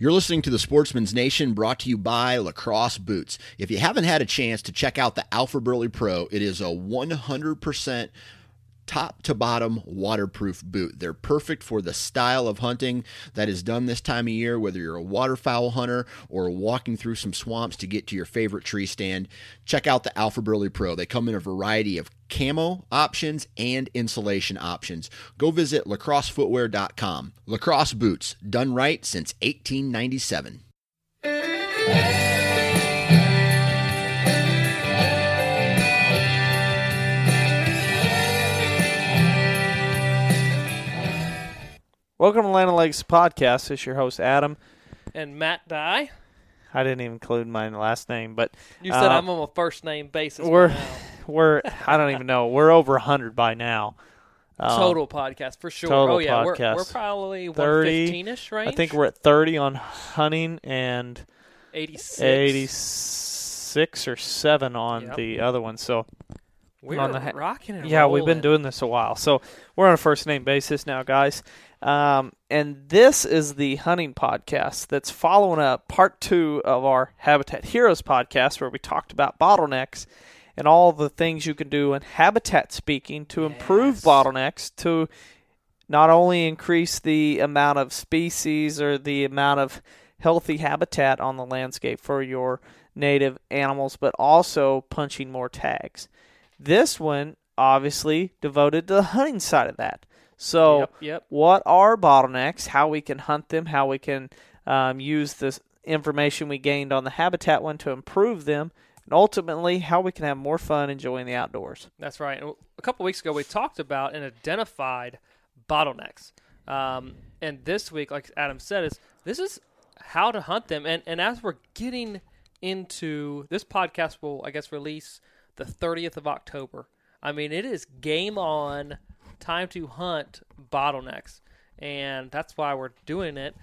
You're listening to the Sportsman's Nation, brought to you by Lacrosse Boots. If you haven't had a chance to check out the Alpha Burley Pro, it is a 100% top to bottom waterproof boot. They're perfect for the style of hunting that is done this time of year, whether you're a waterfowl hunter or walking through some swamps to get to your favorite tree stand. Check out the Alpha Burley Pro. They come in a variety of camo options and insulation options. Go visit lacrossefootwear.com. Lacrosse Boots, done right since 1897. Welcome to Land of Legs Podcast. It's your host, Adam. And Matt Dye. I didn't even include my last name, but... You said I'm on a first-name basis. We're I don't even know. We're over 100 by now. Total podcast, for sure. Total podcast. We're probably 115-ish range. I think we're at 30 on hunting and 86 or 7 on the other one. So we're on rocking and rolling. We've been doing this a while. So we're on a first-name basis now, guys. And this is the hunting podcast that's following up part 2 of our Habitat Heroes podcast, where we talked about bottlenecks and all the things you can do in habitat speaking to improve bottlenecks, to not only increase the amount of species or the amount of healthy habitat on the landscape for your native animals, but also punching more tags. This one, obviously, devoted to the hunting side of that. So what are bottlenecks, how we can hunt them, how we can use this information we gained on the habitat one to improve them, and ultimately, how we can have more fun enjoying the outdoors. That's right. And a couple of weeks ago, we talked about and identified bottlenecks. And this week, like Adam said, this is how to hunt them. And as we're getting into this podcast, will, I guess, release the 30th of October. I mean, it is game on, time to hunt bottlenecks. And that's why we're doing it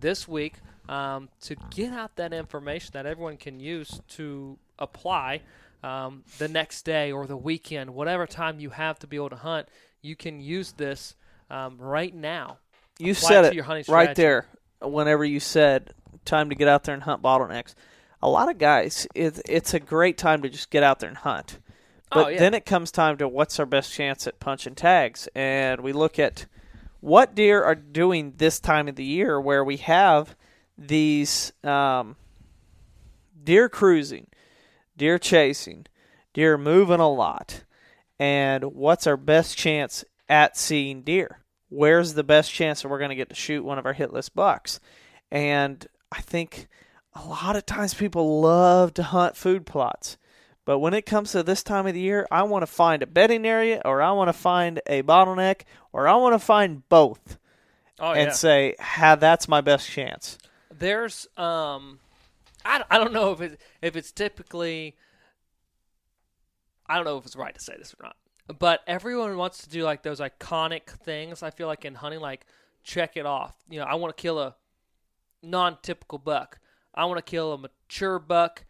this week, to get out that information that everyone can use to apply the next day or the weekend, whatever time you have to be able to hunt. You can use this right now. You said it right there whenever you said time to get out there and hunt bottlenecks. A lot of guys, it's a great time to just get out there and hunt. But then it comes time to what's our best chance at punching tags. And we look at what deer are doing this time of the year, where we have these deer cruising, deer chasing, deer moving a lot, and what's our best chance at seeing deer? Where's the best chance that we're going to get to shoot one of our hitless bucks? And I think a lot of times people love to hunt food plots, but when it comes to this time of the year, I want to find a bedding area, or I want to find a bottleneck, or I want to find both, and say, that's my best chance. There's I don't know if it's typically, I don't know if it's right to say this or not, but everyone wants to do like those iconic things, I feel like, in hunting, like check it off. You know, I want to kill a non-typical buck. I want to kill a mature buck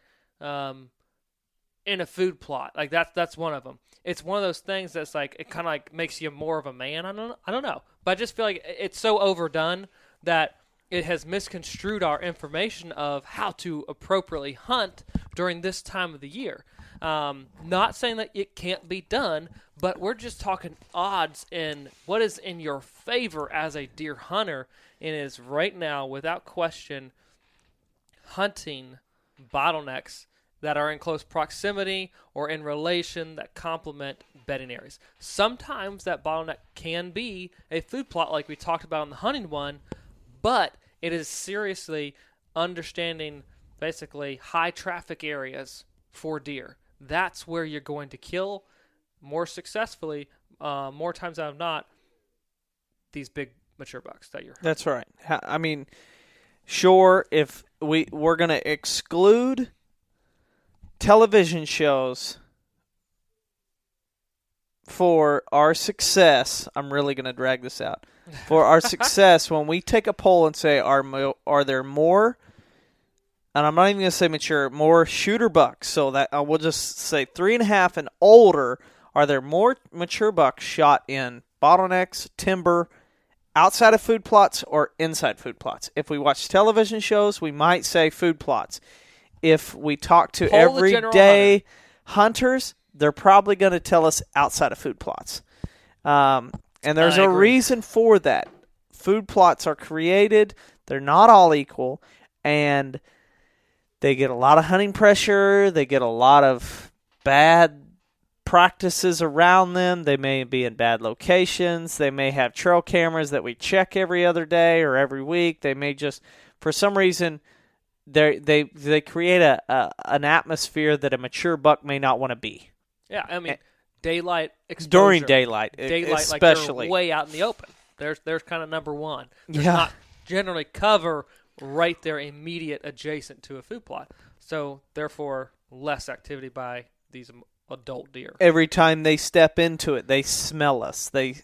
in a food plot. Like that's one of them. It's one of those things that's like, it kind of like makes you more of a man. I don't know. But I just feel like it's so overdone that it has misconstrued our information of how to appropriately hunt during this time of the year. Not saying that it can't be done, but we're just talking odds and what is in your favor as a deer hunter, and is right now, without question, hunting bottlenecks that are in close proximity or in relation that complement bedding areas. Sometimes that bottleneck can be a food plot like we talked about in the hunting one, but it is seriously understanding basically high traffic areas for deer. That's where you're going to kill more successfully, more times out of not, these big mature bucks that you're hunting. That's right. I mean, sure, if we're going to exclude television shows for our success, I'm really going to drag this out. For our success, when we take a poll and say, are there more, and I'm not even going to say mature, more shooter bucks, so that I will just say 3.5 and older, are there more mature bucks shot in bottlenecks, timber, outside of food plots, or inside food plots? If we watch television shows, we might say food plots. If we talk to everyday hunters, they're probably going to tell us outside of food plots. And there's a reason for that. Food plots are created. They're not all equal. And they get a lot of hunting pressure. They get a lot of bad practices around them. They may be in bad locations. They may have trail cameras that we check every other day or every week. They may just, for some reason, they create an atmosphere that a mature buck may not want to be. Yeah, I mean, daylight exposure. During daylight especially. Like way out in the open. There's kind of number one. There's not generally cover right there immediate adjacent to a food plot. So, therefore, less activity by these adult deer. Every time they step into it, they smell us, they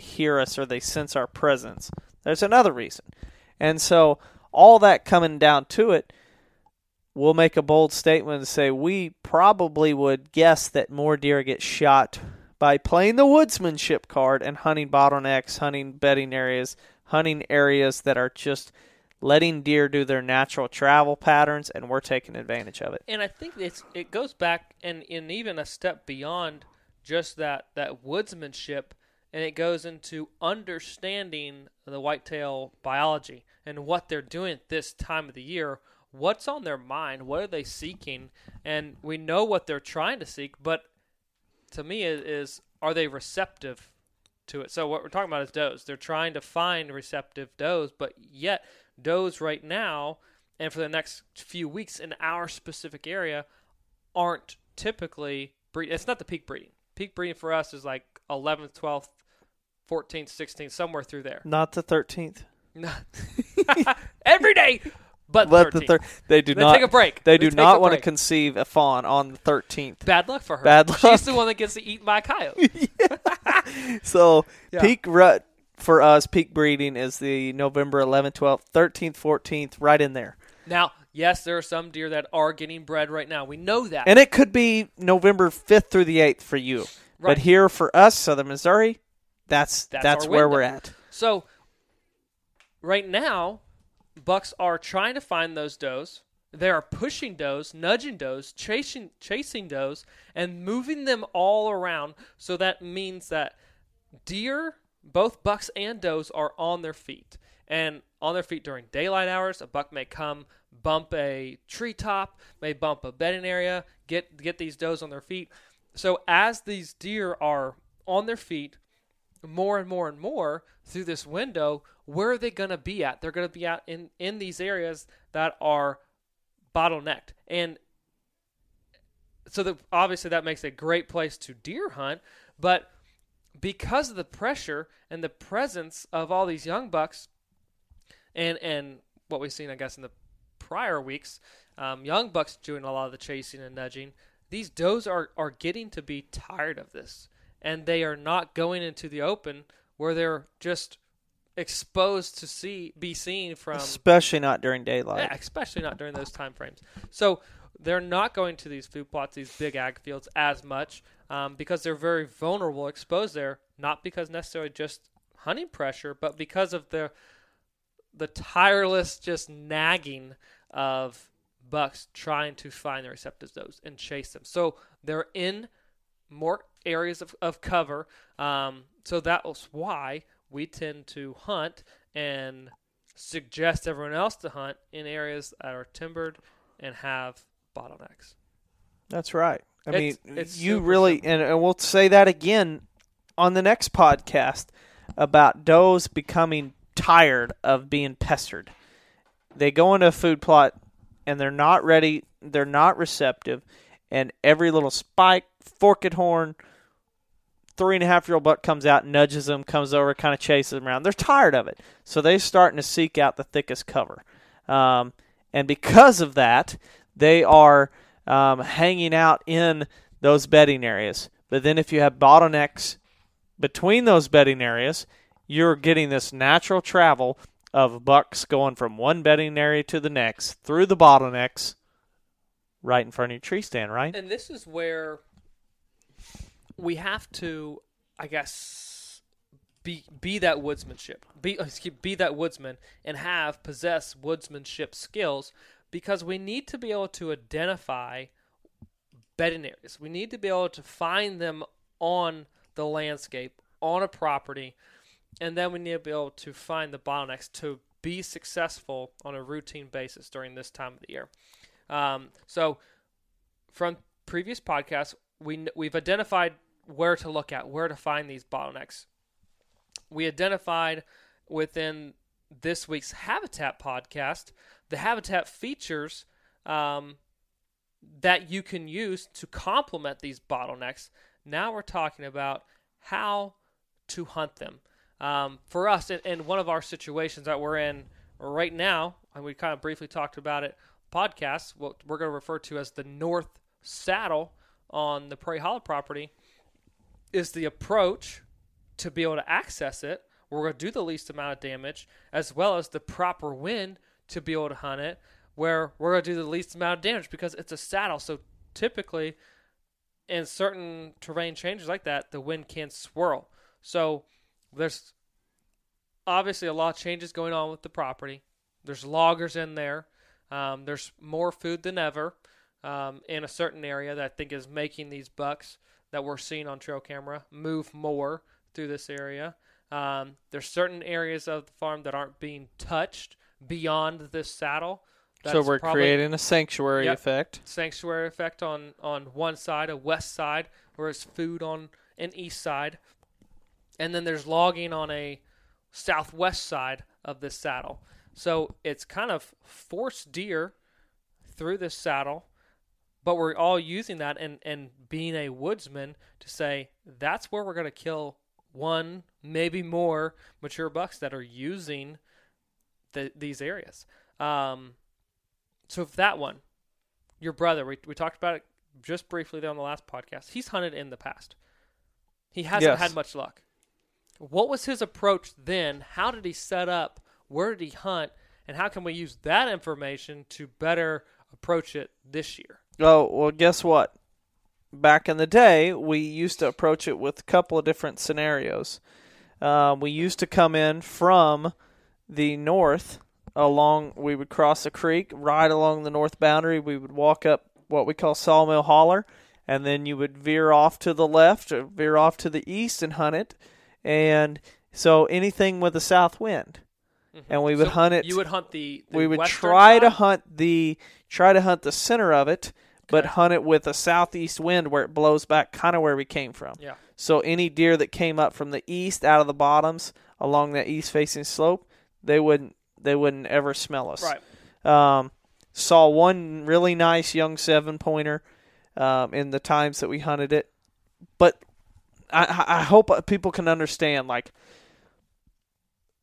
hear us, or they sense our presence. There's another reason. And so, all that coming down to it, we'll make a bold statement and say we probably would guess that more deer get shot by playing the woodsmanship card and hunting bottlenecks, hunting bedding areas, hunting areas that are just letting deer do their natural travel patterns, and we're taking advantage of it. And I think it goes back and even a step beyond just that woodsmanship, and it goes into understanding the whitetail biology and what they're doing at this time of the year, what's on their mind, what are they seeking, and we know what they're trying to seek, but to me it is, are they receptive to it? So what we're talking about is does. They're trying to find receptive does, but yet does right now and for the next few weeks in our specific area aren't typically breeding. It's not the peak breeding. Peak breeding for us is like 11th, 12th, 14th, 16th, somewhere through there. Not the 13th. Every day, but the 13th. They take a break. They do not want to conceive a fawn on the 13th. Bad luck for her. Bad luck. She's the one that gets to eat my coyote. So peak rut for us, peak breeding is the November 11th, 12th, 13th, 14th, right in there. Now, yes, there are some deer that are getting bred right now. We know that. And it could be November 5th through the 8th for you. Right. But here for us, Southern Missouri, that's where we're at. So right now, bucks are trying to find those does. They are pushing does, nudging does, chasing does, and moving them all around. So that means that deer, both bucks and does, are on their feet. And on their feet during daylight hours, a buck may come bump a treetop, may bump a bedding area, get these does on their feet. So as these deer are on their feet more and more and more through this window, where are they going to be at? They're going to be out in these areas that are bottlenecked. And so obviously that makes a great place to deer hunt, but because of the pressure and the presence of all these young bucks and what we've seen, I guess, in the prior weeks, young bucks doing a lot of the chasing and nudging, these does are getting to be tired of this, and they are not going into the open where they're just exposed to be seen from. Especially not during daylight. Yeah, especially not during those time frames. So they're not going to these food plots, these big ag fields as much because they're very vulnerable, exposed there, not because necessarily just hunting pressure, but because of the tireless just nagging of bucks trying to find the receptive does and chase them. So they're in more areas of cover. So that was why we tend to hunt and suggest everyone else to hunt in areas that are timbered and have bottlenecks. That's right. I mean, it's really, and we'll say that again on the next podcast about does becoming tired of being pestered. They go into a food plot and they're not ready. They're not receptive. And every little spike, forked horn, 3.5-year-old buck comes out, nudges them, comes over, kind of chases them around. They're tired of it. So they're starting to seek out the thickest cover. And because of that, they are hanging out in those bedding areas. But then if you have bottlenecks between those bedding areas, you're getting this natural travel of bucks going from one bedding area to the next through the bottlenecks right in front of your tree stand, right? And this is where we have to, I guess, be that woodsmanship, be that woodsman and possess woodsmanship skills, because we need to be able to identify bedding areas. We need to be able to find them on the landscape, on a property, and then we need to be able to find the bottlenecks to be successful on a routine basis during this time of the year. So from previous podcasts, we've identified where to look at, where to find these bottlenecks. We identified within this week's Habitat podcast the Habitat features that you can use to complement these bottlenecks. Now we're talking about how to hunt them. For us, in one of our situations that we're in right now, and we kind of briefly talked about it, podcasts, what we're going to refer to as the North Saddle on the Prairie Hollow property, is the approach to be able to access it. We're going to do the least amount of damage, as well as the proper wind to be able to hunt it, where we're going to do the least amount of damage because it's a saddle. So typically, in certain terrain changes like that, the wind can swirl. So there's obviously a lot of changes going on with the property. There's loggers in there. There's more food than ever in a certain area that I think is making these bucks that we're seeing on trail camera move more through this area. There's certain areas of the farm that aren't being touched beyond this saddle. So we're creating a sanctuary effect. Sanctuary effect on one side, a west side, whereas food on an east side. And then there's logging on a southwest side of this saddle. So it's kind of forced deer through this saddle, but we're all using that and being a woodsman to say that's where we're going to kill one, maybe more mature bucks that are using these areas. So if that one, your brother, we talked about it just briefly there on the last podcast, he's hunted in the past. He hasn't had much luck. What was his approach then? How did he set up? Where did he hunt? And how can we use that information to better approach it this year? Oh, well, guess what? Back in the day, we used to approach it with a couple of different scenarios. We used to come in from the north along, we would cross a creek, right along the north boundary. We would walk up what we call Sawmill Holler, and then you would veer off to the left or veer off to the east and hunt it. And so anything with a south wind. And we would hunt it. You would hunt the we would try to hunt the center of it, but hunt it with a southeast wind where it blows back kind of where we came from. Yeah. So any deer that came up from the east out of the bottoms along that east facing slope, they wouldn't ever smell us. Right. Saw one really nice young 7-pointer in the times that we hunted it. But I hope people can understand, like,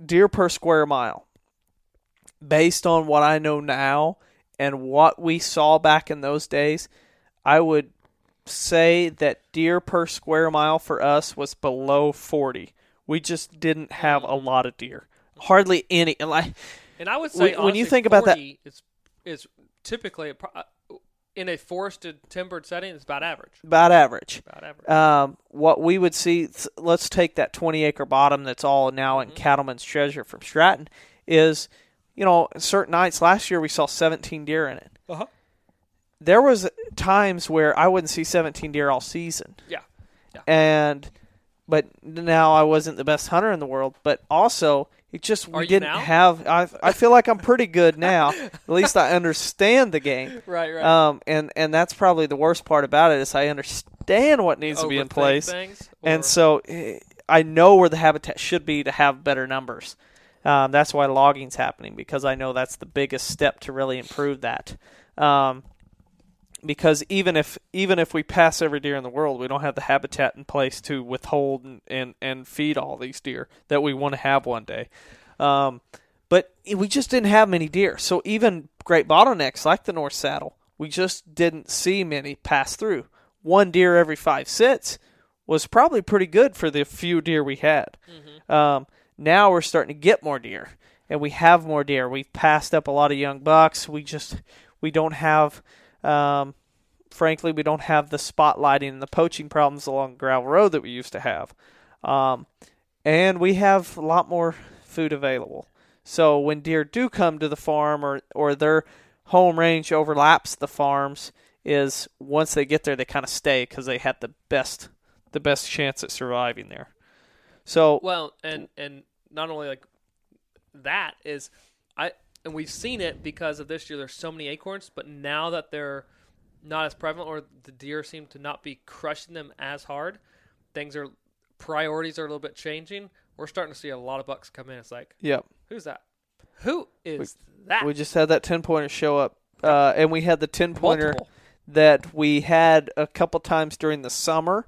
deer per square mile, based on what I know now and what we saw back in those days, I would say that deer per square mile for us was below 40. We just didn't have a lot of deer, hardly any. And I would say, when you think about that, it's typically in a forested, timbered setting, it's about average. About average. What we would see, let's take that 20-acre bottom that's all now in Cattleman's Treasure from Stratton, is, certain nights last year we saw 17 deer in it. Uh-huh. There was times where I wouldn't see 17 deer all season. Yeah. And But now I wasn't the best hunter in the world. But also, it just we didn't have. I feel like I'm pretty good now. At least I understand the game. Right, right. And that's probably the worst part about it is I understand what needs to be in place. And so I know where the habitat should be to have better numbers. That's why logging's happening, because I know that's the biggest step to really improve that. Because even if we pass every deer in the world, we don't have the habitat in place to withhold and feed all these deer that we want to have one day. But we just didn't have many deer. So even great bottlenecks like the North Saddle, we just didn't see many pass through. One deer every 5-6 was probably pretty good for the few deer we had. Mm-hmm. Now we're starting to get more deer, and we have more deer. We've passed up a lot of young bucks. We don't have... frankly, we don't have the spotlighting and the poaching problems along gravel road that we used to have. And we have a lot more food available. So when deer do come to the farm or their home range overlaps the farms, is once they get there, they kind of stay because they have the best chance at surviving there. So well, and not only like that is I. And we've seen it because of this year. There's so many acorns, but now that they're not as prevalent, or the deer seem to not be crushing them as hard, priorities are a little bit changing. We're starting to see a lot of bucks come in. It's like, yep. Who's that? Who is that? We just had that 10-pointer show up, and we had the 10-pointer that we had a couple times during the summer.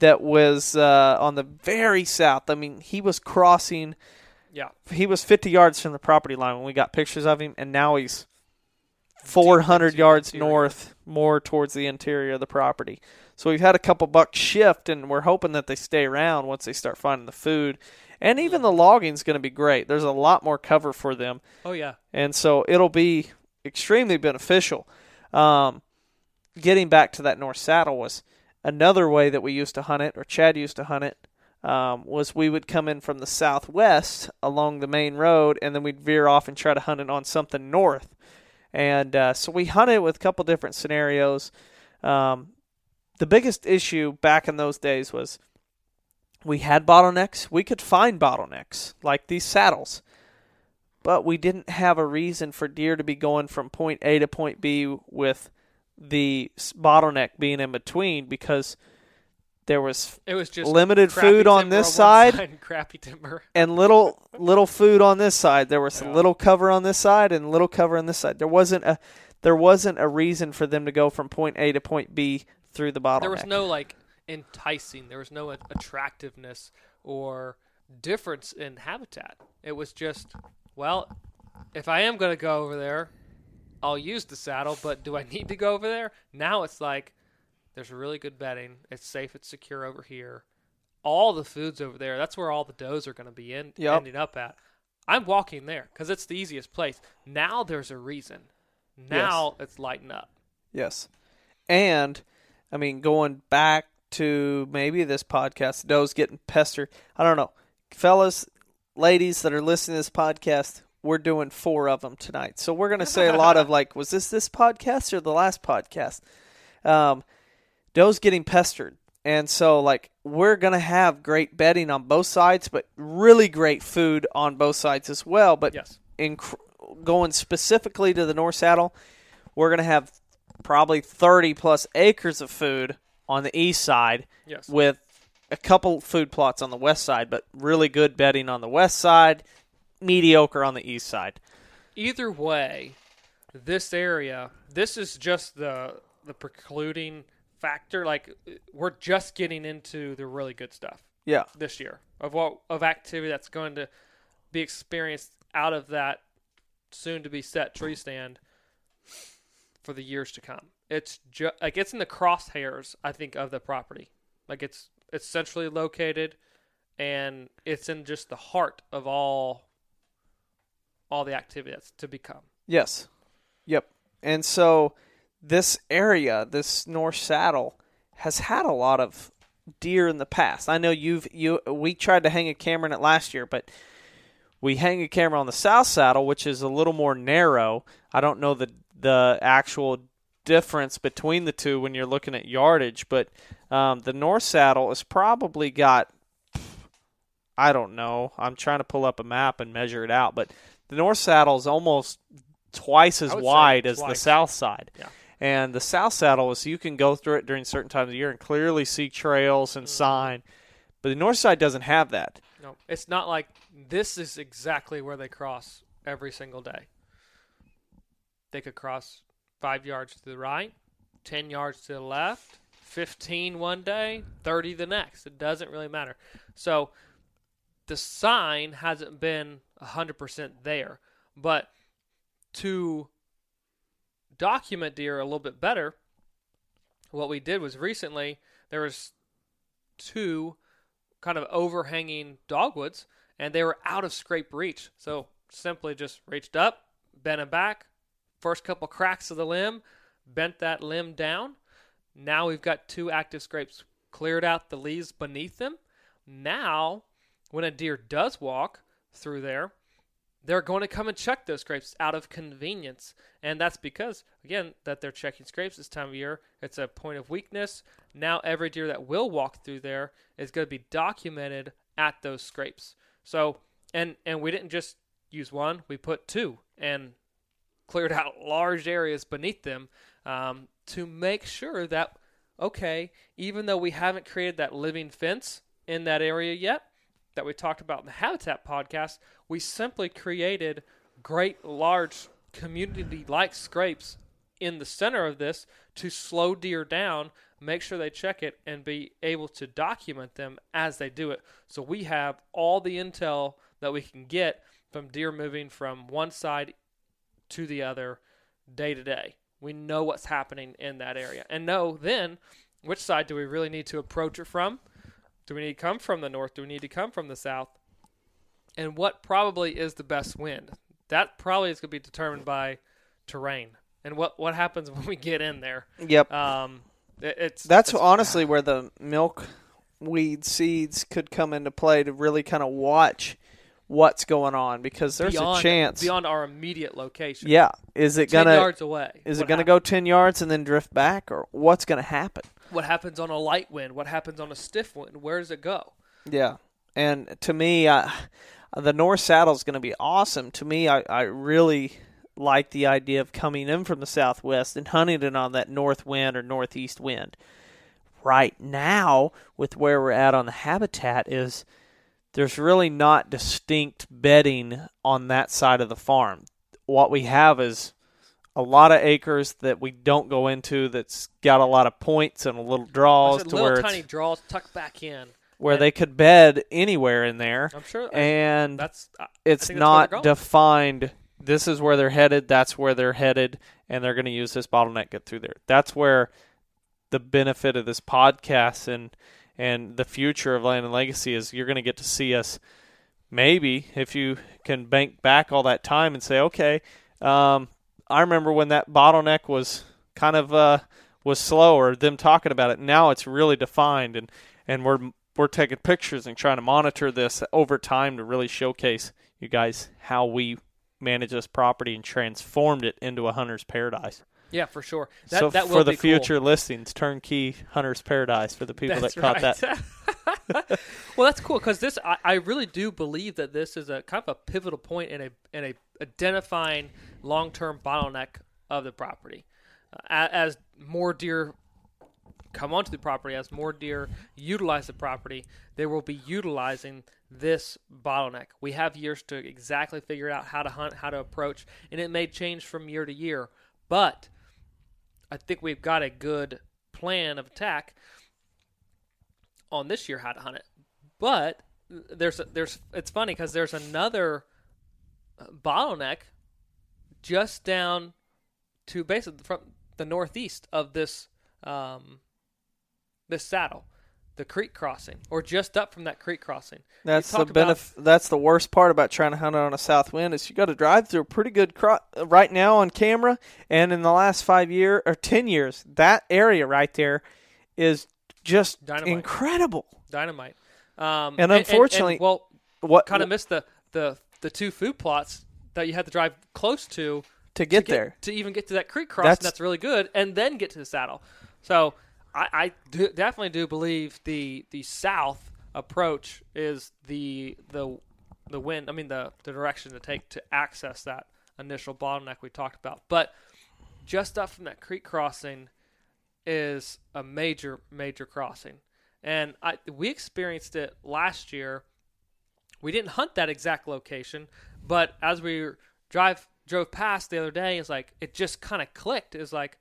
That was on the very south. I mean, he was crossing. Yeah, he was 50 yards from the property line when we got pictures of him, and now he's 400 yards north, more towards the interior of the property. So we've had a couple bucks shift, and we're hoping that they stay around once they start finding the food. And even the logging's going to be great. There's a lot more cover for them. Oh, yeah. And so it'll be extremely beneficial. Getting back to that North Saddle was another way that we used to hunt it, or Chad used to hunt it. Was we would come in from the southwest along the main road, and then we'd veer off and try to hunt it on something north. And so we hunted with a couple different scenarios. The biggest issue back in those days was we had bottlenecks. We could find bottlenecks like these saddles, but we didn't have a reason for deer to be going from point A to point B with the bottleneck being in between, because there was, it was just limited food on this side and little food on this side. There was little cover on this side and little cover on this side. There wasn't a reason for them to go from point A to point B through the bottleneck. There was no like enticing. There was no attractiveness or difference in habitat. It was just, well, if I am going to go over there, I'll use the saddle, but do I need to go over there? Now it's like, there's really good bedding. It's safe. It's secure over here. All the food's over there. That's where all the does are going to be ending up at. I'm walking there because it's the easiest place. Now there's a reason. Now it's lighting up. Yes. And, I mean, going back to maybe this podcast, does getting pestered. I don't know. Fellas, ladies that are listening to this podcast, we're doing 4 of them tonight. So we're going to say a lot of like, was this podcast or the last podcast? Does getting pestered. And so, like, we're going to have great bedding on both sides, but really great food on both sides as well. But going specifically to the North Saddle, we're going to have probably 30-plus acres of food on the east side with a couple food plots on the west side, but really good bedding on the west side, mediocre on the east side. Either way, this area, this is just the precluding factor. Like, we're just getting into the really good stuff this year of activity that's going to be experienced out of that soon to be set tree stand for the years to come. It's just like, it's in the crosshairs, I think, of the property. Like, it's centrally located, and it's in just the heart of all the activity that's to become. Yes. Yep. And so this area, this North Saddle, has had a lot of deer in the past. I know we tried to hang a camera in it last year, but we hang a camera on the South Saddle, which is a little more narrow. I don't know the actual difference between the two when you're looking at yardage, but the North Saddle has probably got I don't know. I'm trying to pull up a map and measure it out, but the North Saddle's almost twice as wide as the South side. Yeah. And the South Saddle is, you can go through it during certain times of the year and clearly see trails and sign, but the North side doesn't have that. No, it's not like this is exactly where they cross every single day. They could cross 5 yards to the right, 10 yards to the left, 15 one day, 30 the next. It doesn't really matter. So the sign hasn't been 100% there, but to document deer a little bit better, what we did was recently there was two kind of overhanging dogwoods, and they were out of scrape reach. So simply just reached up, bent it back, first couple cracks of the limb, bent that limb down. Now we've got two active scrapes, cleared out the leaves beneath them. Now, when a deer does walk through there, they're going to come and check those scrapes out of convenience. And that's because, again, that they're checking scrapes this time of year. It's a point of weakness. Now every deer that will walk through there is going to be documented at those scrapes. So, and we didn't just use one. We put two and cleared out large areas beneath them to make sure that, okay, even though we haven't created that living fence in that area yet, that we talked about in the Habitat podcast, we simply created great large community-like scrapes in the center of this to slow deer down, make sure they check it, and be able to document them as they do it. So we have all the intel that we can get from deer moving from one side to the other day to day. We know what's happening in that area and know then which side do we really need to approach it from. Do we need to come from the north? Do we need to come from the south? And what probably is the best wind? That probably is going to be determined by terrain and what happens when we get in there. Yep. That's honestly where the milkweed seeds could come into play to really kind of watch what's going on, because there's a chance. Beyond our immediate location. Yeah. Is it going to 10 yards away? Is it going to go 10 yards and then drift back, or what's going to happen? What happens on a light wind? What happens on a stiff wind? Where does it go? Yeah. And to me, the North Saddle is going to be awesome. To me, I really like the idea of coming in from the southwest and hunting it on that north wind or northeast wind. Right now, with where we're at on the habitat, is there's really not distinct bedding on that side of the farm. What we have is a lot of acres that we don't go into that's got a lot of points and a little draws. Little tiny draws tucked back in. Where they could bed anywhere in there. I'm sure. And it's not defined. This is where they're headed. That's where they're headed. And they're going to use this bottleneck, get through there. That's where the benefit of this podcast and the future of Land and Legacy is. You're going to get to see us, maybe, if you can bank back all that time and say, okay, I remember when that bottleneck was kind of was slower, them talking about it. Now it's really defined, and we're taking pictures and trying to monitor this over time to really showcase you guys how we manage this property and transformed it into a hunter's paradise. Yeah, for sure. That will be cool. Future listings, turnkey hunter's paradise for the people that caught that. Well, that's cool, because this I really do believe that this is a kind of a pivotal point in a identifying long-term bottleneck of the property. As more deer come onto the property, as more deer utilize the property, they will be utilizing this bottleneck. We have years to exactly figure out how to hunt, how to approach, and it may change from year to year, but I think we've got a good plan of attack on this year how to hunt it. But there's it's funny because there's another bottleneck just down to basically from the northeast of this this saddle, the creek crossing, or just up from that creek crossing. That's the worst part about trying to hunt on a south wind is you got to drive through a pretty good right now on camera, and in the last 5 years or 10 years, that area right there is just dynamite. And unfortunately, kind of missed the two food plots that you had to drive close to get there, to even get to that creek crossing. That's really good, and then get to the saddle. So I definitely do believe the south approach is the wind. I mean, the direction to take to access that initial bottleneck we talked about. But just up from that creek crossing is a major, major crossing. And we experienced it last year. We didn't hunt that exact location, but as we drove past the other day, it's like it just kind of clicked. It's like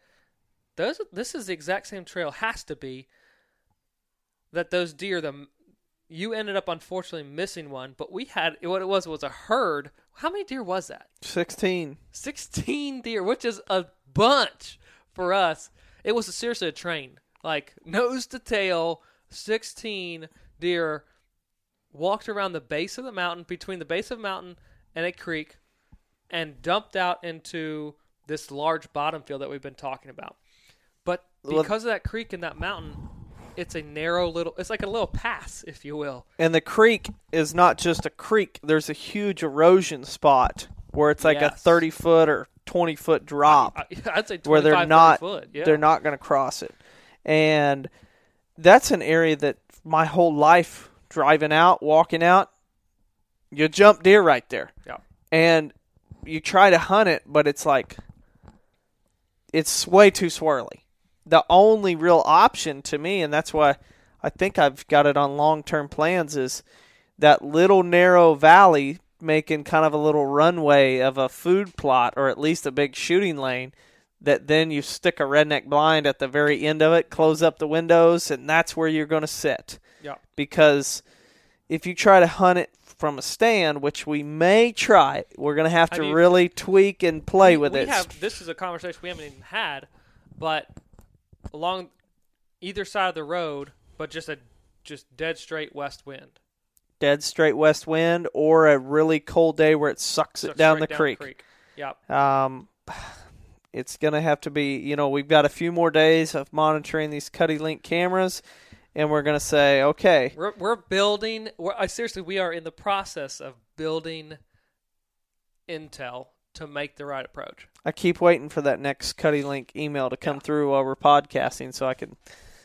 this is the exact same trail. Has to be that those deer. You ended up unfortunately missing one, but we had what it was a herd. How many deer was that? 16. 16 deer, which is a bunch for us. It was seriously a train, like nose to tail. 16 deer walked around the base of the mountain, between the base of the mountain and a creek, and dumped out into this large bottom field that we've been talking about. But because of that creek and that mountain, it's a narrow little, it's like a little pass, if you will. And the creek is not just a creek. There's a huge erosion spot where it's like a 30-foot or 20-foot drop. I'd say 25 where they're not, 30-foot. Yeah. They're not going to cross it. And that's an area that my whole life, driving out, walking out, you jump deer right there. Yeah. And you try to hunt it, but it's like, it's way too swirly. The only real option to me, and that's why I think I've got it on long-term plans, is that little narrow valley making kind of a little runway of a food plot, or at least a big shooting lane, that then you stick a redneck blind at the very end of it, close up the windows, and that's where you're going to sit. Yeah. Because if you try to hunt it from a stand, which we may try, we're going to have to really tweak and play with it. This is a conversation we haven't even had, but along either side of the road, but just dead straight west wind. Dead straight west wind, or a really cold day where it sucks it down the creek. Yep. It's going to have to be, we've got a few more days of monitoring these Cuddy Link cameras, and we're going to say, okay. We're building. Seriously, we are in the process of building intel to make the right approach. I keep waiting for that next Cuddy Link email to come through while we're podcasting so I can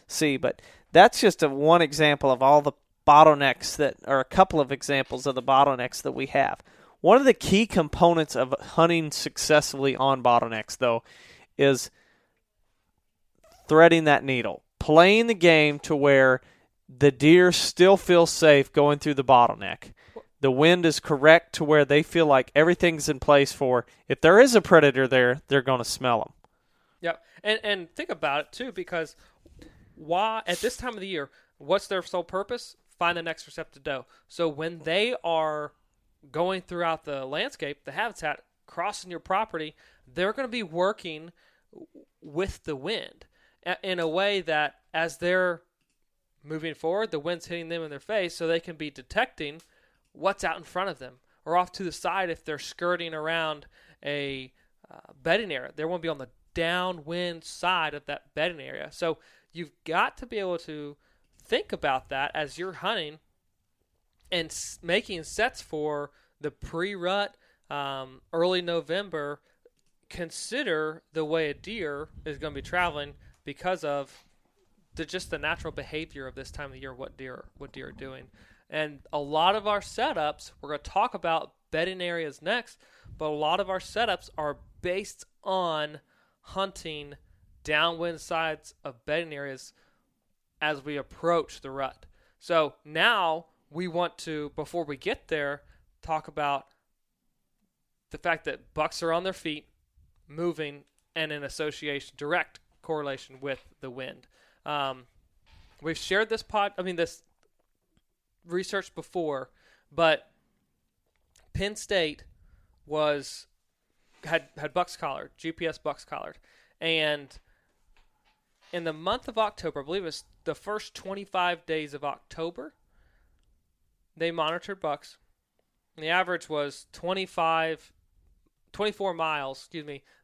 see. But that's just one example of all the bottlenecks a couple of examples of the bottlenecks that we have. One of the key components of hunting successfully on bottlenecks, though, is threading that needle, playing the game to where the deer still feel safe going through the bottleneck. The wind is correct to where they feel like everything's in place for, if there is a predator there, they're going to smell them. Yep, and think about it, too, because why at this time of the year, what's their sole purpose? Find the next receptive doe. So when they are going throughout the landscape, the habitat, crossing your property, they're going to be working with the wind in a way that as they're moving forward, the wind's hitting them in their face so they can be detecting what's out in front of them or off to the side if they're skirting around a bedding area. They won't be on the downwind side of that bedding area. So you've got to be able to think about that as you're hunting and making sets for the pre-rut, early November. Consider the way a deer is going to be traveling because of the natural behavior of this time of the year, what deer are doing. And a lot of our setups, we're going to talk about bedding areas next, but a lot of our setups are based on hunting downwind sides of bedding areas as we approach the rut. So now we want to, before we get there, talk about the fact that bucks are on their feet, moving, and in association, direct correlation with the wind. We've shared this research before, but Penn State had bucks collared, GPS bucks collared, and in the month of October, I believe it's the first 25 days of October, they monitored bucks. And the average was 24 miles,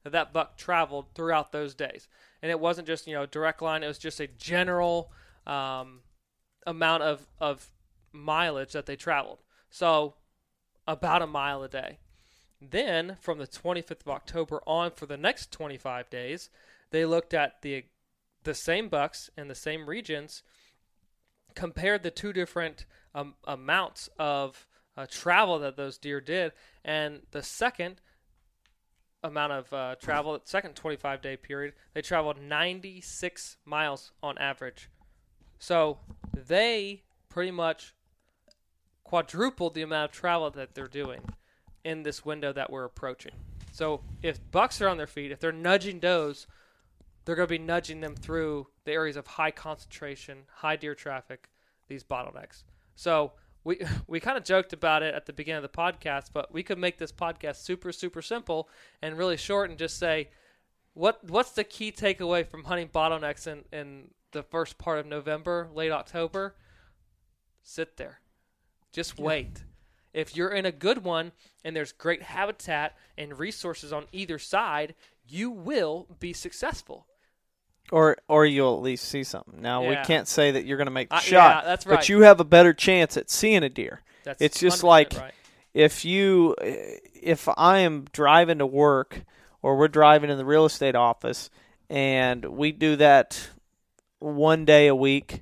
that buck traveled throughout those days. And it wasn't just, direct line. It was just a general amount of mileage that they traveled. So about a mile a day. Then from the 25th of October on for the next 25 days, they looked at the same bucks in the same regions, compared the two different amounts of travel that those deer did. And the second amount of travel, the second 25-day period, they traveled 96 miles on average. So they pretty much quadrupled the amount of travel that they're doing in this window that we're approaching. So if bucks are on their feet, if they're nudging does, they're going to be nudging them through the areas of high concentration, high deer traffic, these bottlenecks. So we kind of joked about it at the beginning of the podcast, but we could make this podcast super, super simple and really short and just say, what's the key takeaway from hunting bottlenecks in the first part of November, late October? Sit there. Just wait. If you're in a good one and there's great habitat and resources on either side, you will be successful. Or you'll at least see something. Now, we can't say that you're going to make the shot, that's right. But you have a better chance at seeing a deer. That's it's just like right. If I am driving to work or we're driving in the real estate office and we do that one day a week,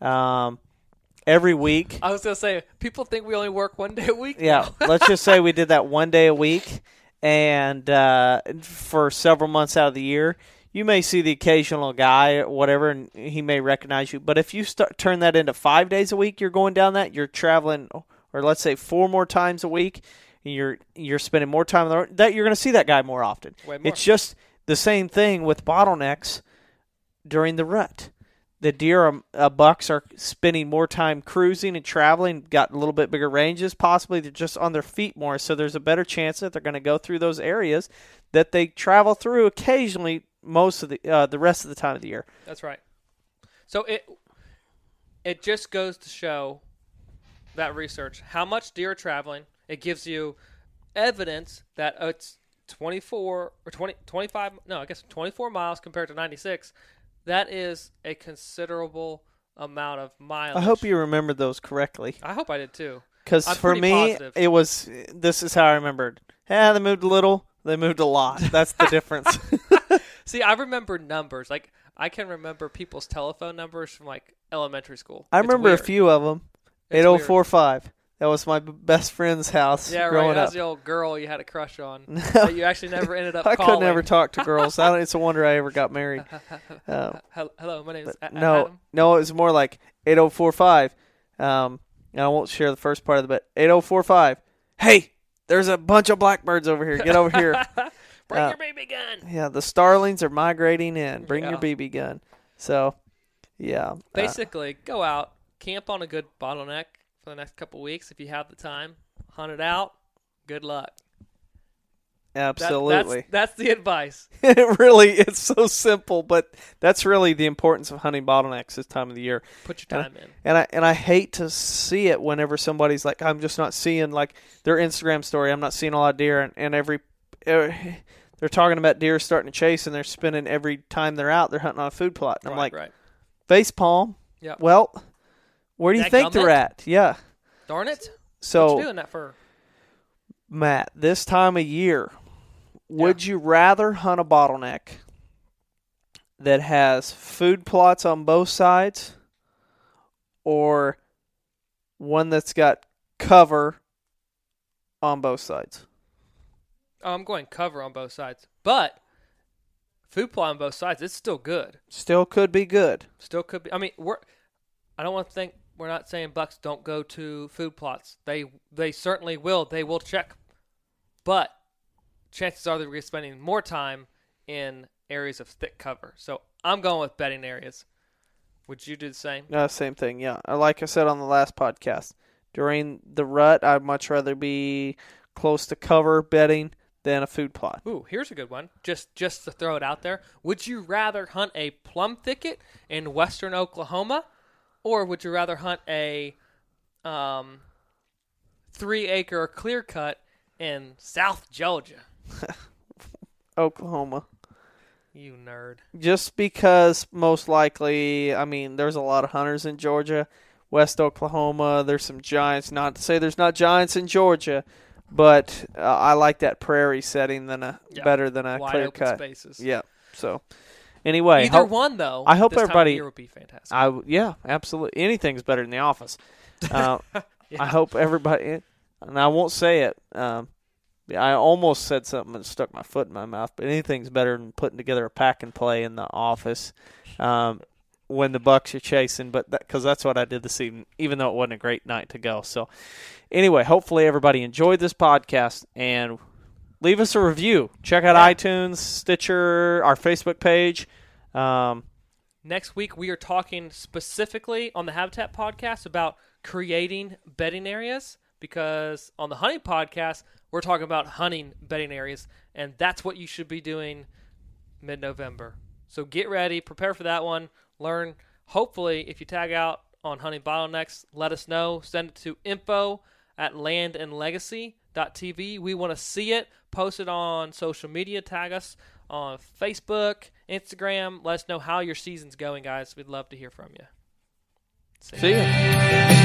every week. I was going to say, people think we only work one day a week. Yeah, let's just say we did that one day a week and for several months out of the year. You may see the occasional guy or whatever, and he may recognize you. But if you turn that into 5 days a week, you're going down that, you're traveling, or let's say four more times a week, and you're spending more time on the road, that you're going to see that guy more often. Way more. It's just the same thing with bottlenecks during the rut. The deer, bucks are spending more time cruising and traveling, got a little bit bigger ranges. Possibly they're just on their feet more, so there's a better chance that they're going to go through those areas that they travel through occasionally most of the rest of the time of the year. That's right. So it just goes to show that research, how much deer are traveling. It gives you evidence that it's 24 miles compared to 96. That is a considerable amount of miles. I hope you remembered those correctly. I hope I did too. Because for me, It was, this is how I remembered. They moved a little, they moved a lot. That's the difference. See, I remember numbers. Like, I can remember people's telephone numbers from, like, elementary school. I remember a few of them. 8045. That was my best friend's house growing up. That was the old girl you had a crush on that you actually never ended up calling. I could never talk to girls. It's a wonder I ever got married. Hello, my name is Adam. No, it was more like 8045. And I won't share the first part of it, but 8045. Hey, there's a bunch of blackbirds over here. Get over here. Bring your BB gun. Yeah, the starlings are migrating in. Bring your BB gun. So, basically, go out, camp on a good bottleneck for the next couple weeks if you have the time. Hunt it out. Good luck. Absolutely. That's the advice. It's so simple, but that's really the importance of hunting bottlenecks this time of the year. Put your time in. And I hate to see it whenever somebody's like, I'm just not seeing, like, their Instagram story. I'm not seeing a lot of deer, and every they're talking about deer starting to chase, and they're spending every time they're out, they're hunting on a food plot. And I'm like, face palm. Yeah. Well, where do you think they're at? Yeah. Darn it. So, what you doing that for? Matt, this time of year, would you rather hunt a bottleneck that has food plots on both sides, or one that's got cover on both sides? I'm going cover on both sides, but food plot on both sides, it's still good. Still could be good. Still could be. I mean, I don't want to think we're not saying bucks don't go to food plots. They certainly will. They will check, but chances are that we're spending more time in areas of thick cover. So I'm going with bedding areas. Would you do the same? Same thing. Yeah. Like I said on the last podcast, during the rut, I'd much rather be close to cover bedding than a food plot. Ooh, here's a good one. Just to throw it out there. Would you rather hunt a plum thicket in western Oklahoma, or would you rather hunt a 3-acre clear cut in South Georgia? Oklahoma. You nerd. Just because most likely, I mean, there's a lot of hunters in Georgia. West Oklahoma, there's some giants. Not to say there's not giants in Georgia, but I like that prairie setting better than a clear cut. Wide open spaces. Yeah. So, anyway, either one though. I hope everybody. This time of year would be fantastic. Absolutely. Anything's better than the office. I hope everybody, and I won't say it. I almost said something and stuck my foot in my mouth, but anything's better than putting together a pack and play in the office when the Bucks are chasing, but because that's what I did this evening, even though it wasn't a great night to go. So anyway, hopefully everybody enjoyed this podcast, and leave us a review. Check out iTunes, Stitcher, our Facebook page. Next week we are talking specifically on the Habitat podcast about creating bedding areas, because on the hunting podcast we're talking about hunting bedding areas, and that's what you should be doing mid-November. So get ready, prepare for that one, learn. Hopefully, if you tag out on hunting bottlenecks, let us know. Send it to info@landandlegacy.tv. We want to see it. Post it on social media. Tag us on Facebook, Instagram. Let us know how your season's going, guys. We'd love to hear from you. See ya.